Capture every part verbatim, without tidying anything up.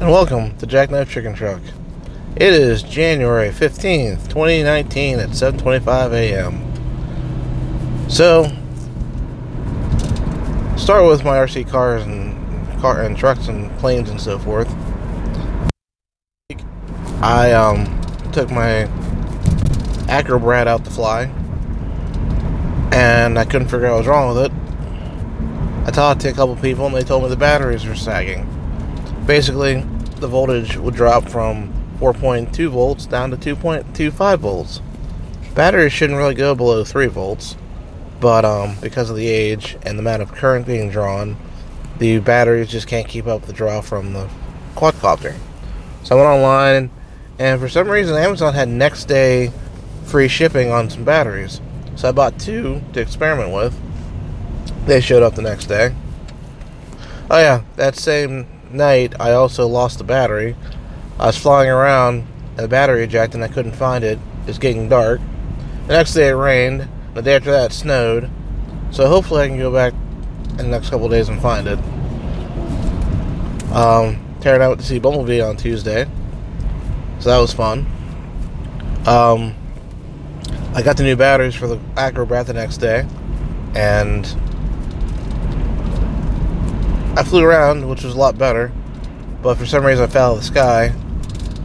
and welcome to Jackknife Chicken Truck. It is January fifteenth, twenty nineteen at seven twenty-five a.m. So, start with my R C cars and car and trucks and planes and so forth. I um took my Acrobat out to fly, and I couldn't figure out what was wrong with it. I talked to a couple people and they told me the batteries were sagging. Basically, the voltage would drop from four point two volts down to two point two five volts. Batteries shouldn't really go below three volts, but um, because of the age and the amount of current being drawn, the batteries just can't keep up the draw from the quadcopter. So I went online, and for some reason Amazon had next day free shipping on some batteries. So I bought two to experiment with. They showed up the next day. Oh yeah, that same night I also lost the battery. I was flying around, and the battery ejected, and I couldn't find it. It's getting dark. The next day it rained. The day after that it snowed. So hopefully I can go back in the next couple of days and find it. Um, Taryn and I went to see Bumblebee on Tuesday, so that was fun. Um, I got the new batteries for the Acrobat the next day, and I flew around, which was a lot better, but for some reason I fell out of the sky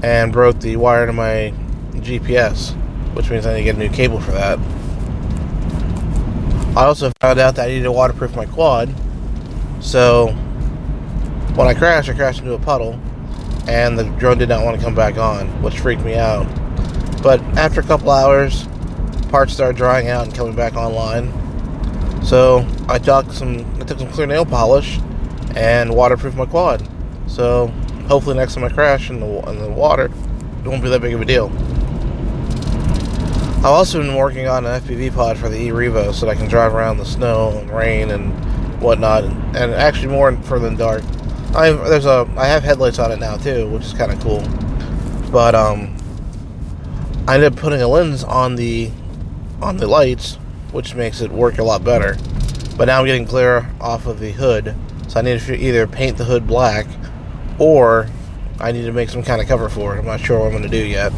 and broke the wire to my G P S, which means I need to get a new cable for that. I also found out that I needed to waterproof my quad, so when I crashed, I crashed into a puddle, and the drone did not want to come back on, which freaked me out. But after a couple hours, parts started drying out and coming back online. So I took some, I took some clear nail polish and waterproofed my quad. So hopefully next time I crash in the, in the water, it won't be that big of a deal. I've also been working on an F P V pod for the E-Revo so that I can drive around the snow and rain and whatnot, and, and actually more further than dark. I have, there's a I have headlights on it now too, which is kind of cool. But um, I ended up putting a lens on the on the lights, which makes it work a lot better. But now I'm getting glare off of the hood, so I need to either paint the hood black or I need to make some kind of cover for it. I'm not sure what I'm going to do yet.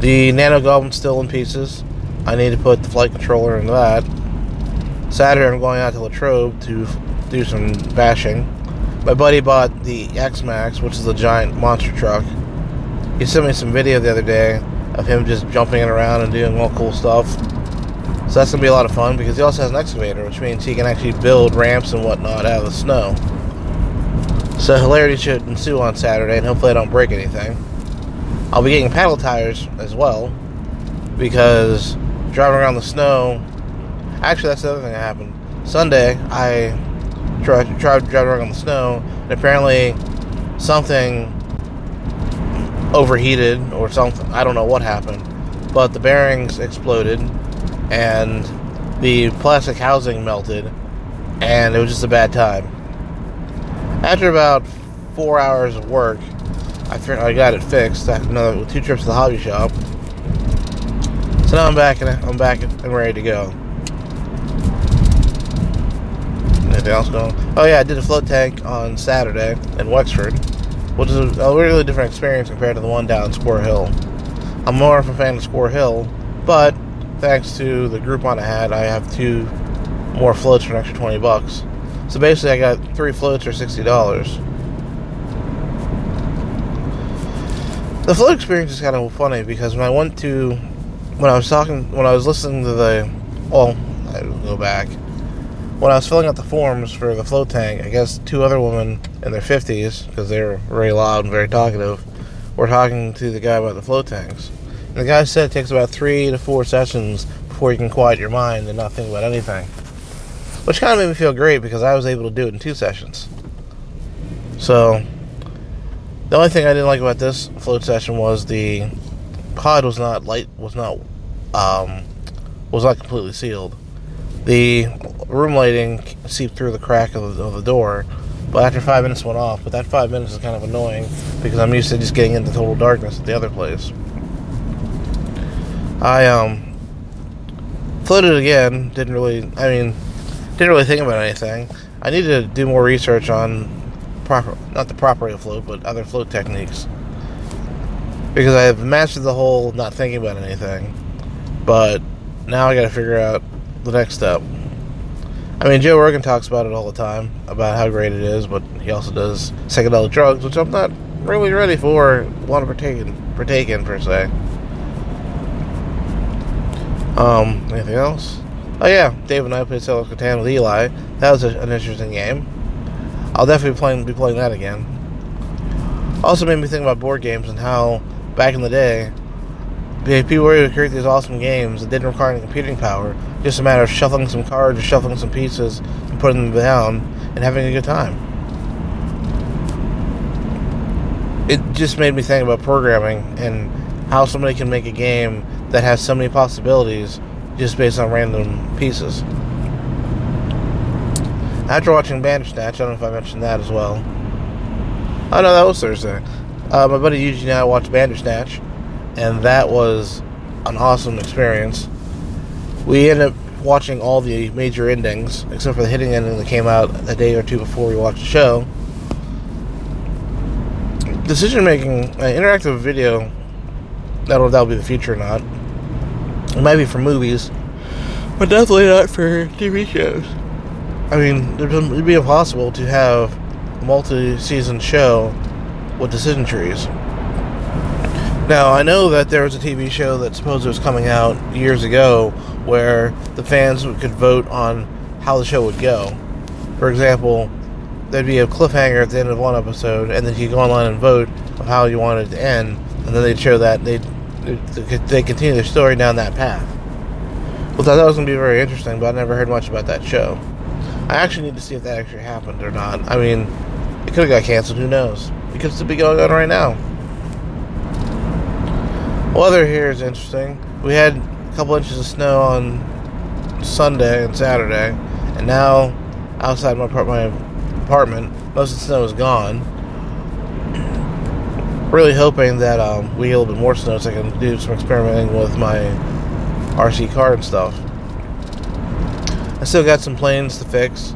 The Nano Goblin's still in pieces. I need to put the flight controller into that. Saturday I'm going out to La Trobe to do some bashing. My buddy bought the X-Maxx, which is a giant monster truck. He sent me some video the other day of him just jumping around and doing all cool stuff. So that's going to be a lot of fun because he also has an excavator, which means he can actually build ramps and whatnot out of the snow. So hilarity should ensue on Saturday, and hopefully I don't break anything. I'll be getting paddle tires as well, because driving around the snow... Actually, that's the other thing that happened. Sunday, I... tried to drive around on the snow, and apparently something overheated or something. I don't know what happened, but the bearings exploded and the plastic housing melted, and it was just a bad time. After about four hours of work, I figured I got it fixed. I had another two trips to the hobby shop, so now I'm back and I'm back and ready to go. Oh yeah, I did a float tank on Saturday in Wexford, which is a really different experience compared to the one down in Square Hill. I'm more of a fan of Square Hill, but thanks to the Groupon I had, I have two more floats for an extra twenty bucks. So basically I got three floats for sixty dollars. The float experience is kind of funny because when I went to, when I was talking, when I was listening to the, well, I'll go back. When I was filling out the forms for the float tank, I guess two other women in their fifties, because they were very loud and very talkative, were talking to the guy about the float tanks. And the guy said it takes about three to four sessions before you can quiet your mind and not think about anything. Which kind of made me feel great, because I was able to do it in two sessions. So, the only thing I didn't like about this float session was the pod was not light, was not, um, was not completely sealed. The room lighting seeped through the crack of the, of the door, but after five minutes went off. But that five minutes is kind of annoying because I'm used to just getting into total darkness at the other place. I um floated again. Didn't really, I mean, didn't really think about anything. I needed to do more research on proper, not the proper way to float, but other float techniques. Because I have mastered the whole not thinking about anything, but now I got to figure out the next step. I mean, Joe Rogan talks about it all the time, about how great it is, but he also does psychedelic drugs, which I'm not really ready for, want to partake in, partake in per se. Um, anything else? Oh yeah, Dave and I played Settlers of Catan with Eli. That was a, an interesting game. I'll definitely play, be playing that again. Also made me think about board games and how, back in the day, people were able to create these awesome games that didn't require any computing power. Just a matter of shuffling some cards or shuffling some pieces and putting them down and having a good time. It just made me think about programming and how somebody can make a game that has so many possibilities just based on random pieces. After watching Bandersnatch, I don't know if I mentioned that as well. Oh no, that was Thursday. Uh, my buddy Eugene and I watched Bandersnatch, and that was an awesome experience. We ended up watching all the major endings, except for the hitting ending that came out a day or two before we watched the show. Decision-making, uh, interactive video, I don't know if that'll be the future or not. It might be for movies, but definitely not for T V shows. I mean, it would be impossible to have a multi-season show with decision trees. Now, I know that there was a T V show that supposedly was coming out years ago where the fans could vote on how the show would go. For example, there'd be a cliffhanger at the end of one episode, and then you go online and vote on how you wanted it to end, and then they'd show that, they'd, they'd continue their story down that path. Well, I thought that was going to be very interesting, but I never heard much about that show. I actually need to see if that actually happened or not. I mean, it could have got canceled, who knows? It could still be going on right now. Weather here is interesting. We had a couple inches of snow on Sunday and Saturday, and now outside my my apartment, most of the snow is gone. Really hoping that um, we get a little bit more snow so I can do some experimenting with my R C car and stuff. I still got some planes to fix.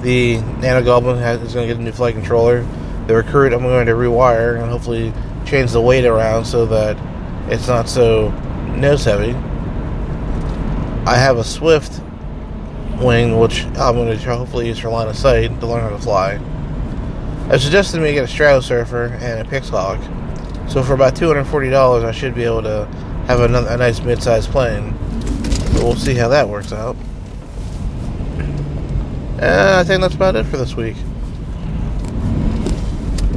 The Nano Goblin has, is going to get a new flight controller. The Recruit I'm going to rewire and hopefully change the weight around so that it's not so nose heavy. I have a Swift wing, which I'm going to try, hopefully use for line of sight to learn how to fly. I suggested me get a Strato Surfer and a Pixhawk. So for about two hundred forty dollars, I should be able to have another, a nice mid-sized plane. But we'll see how that works out. And I think that's about it for this week.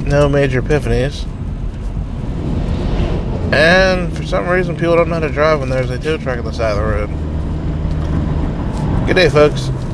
No major epiphanies. And for some reason, people don't know how to drive when there's a tow truck on the side of the road. Good day, folks.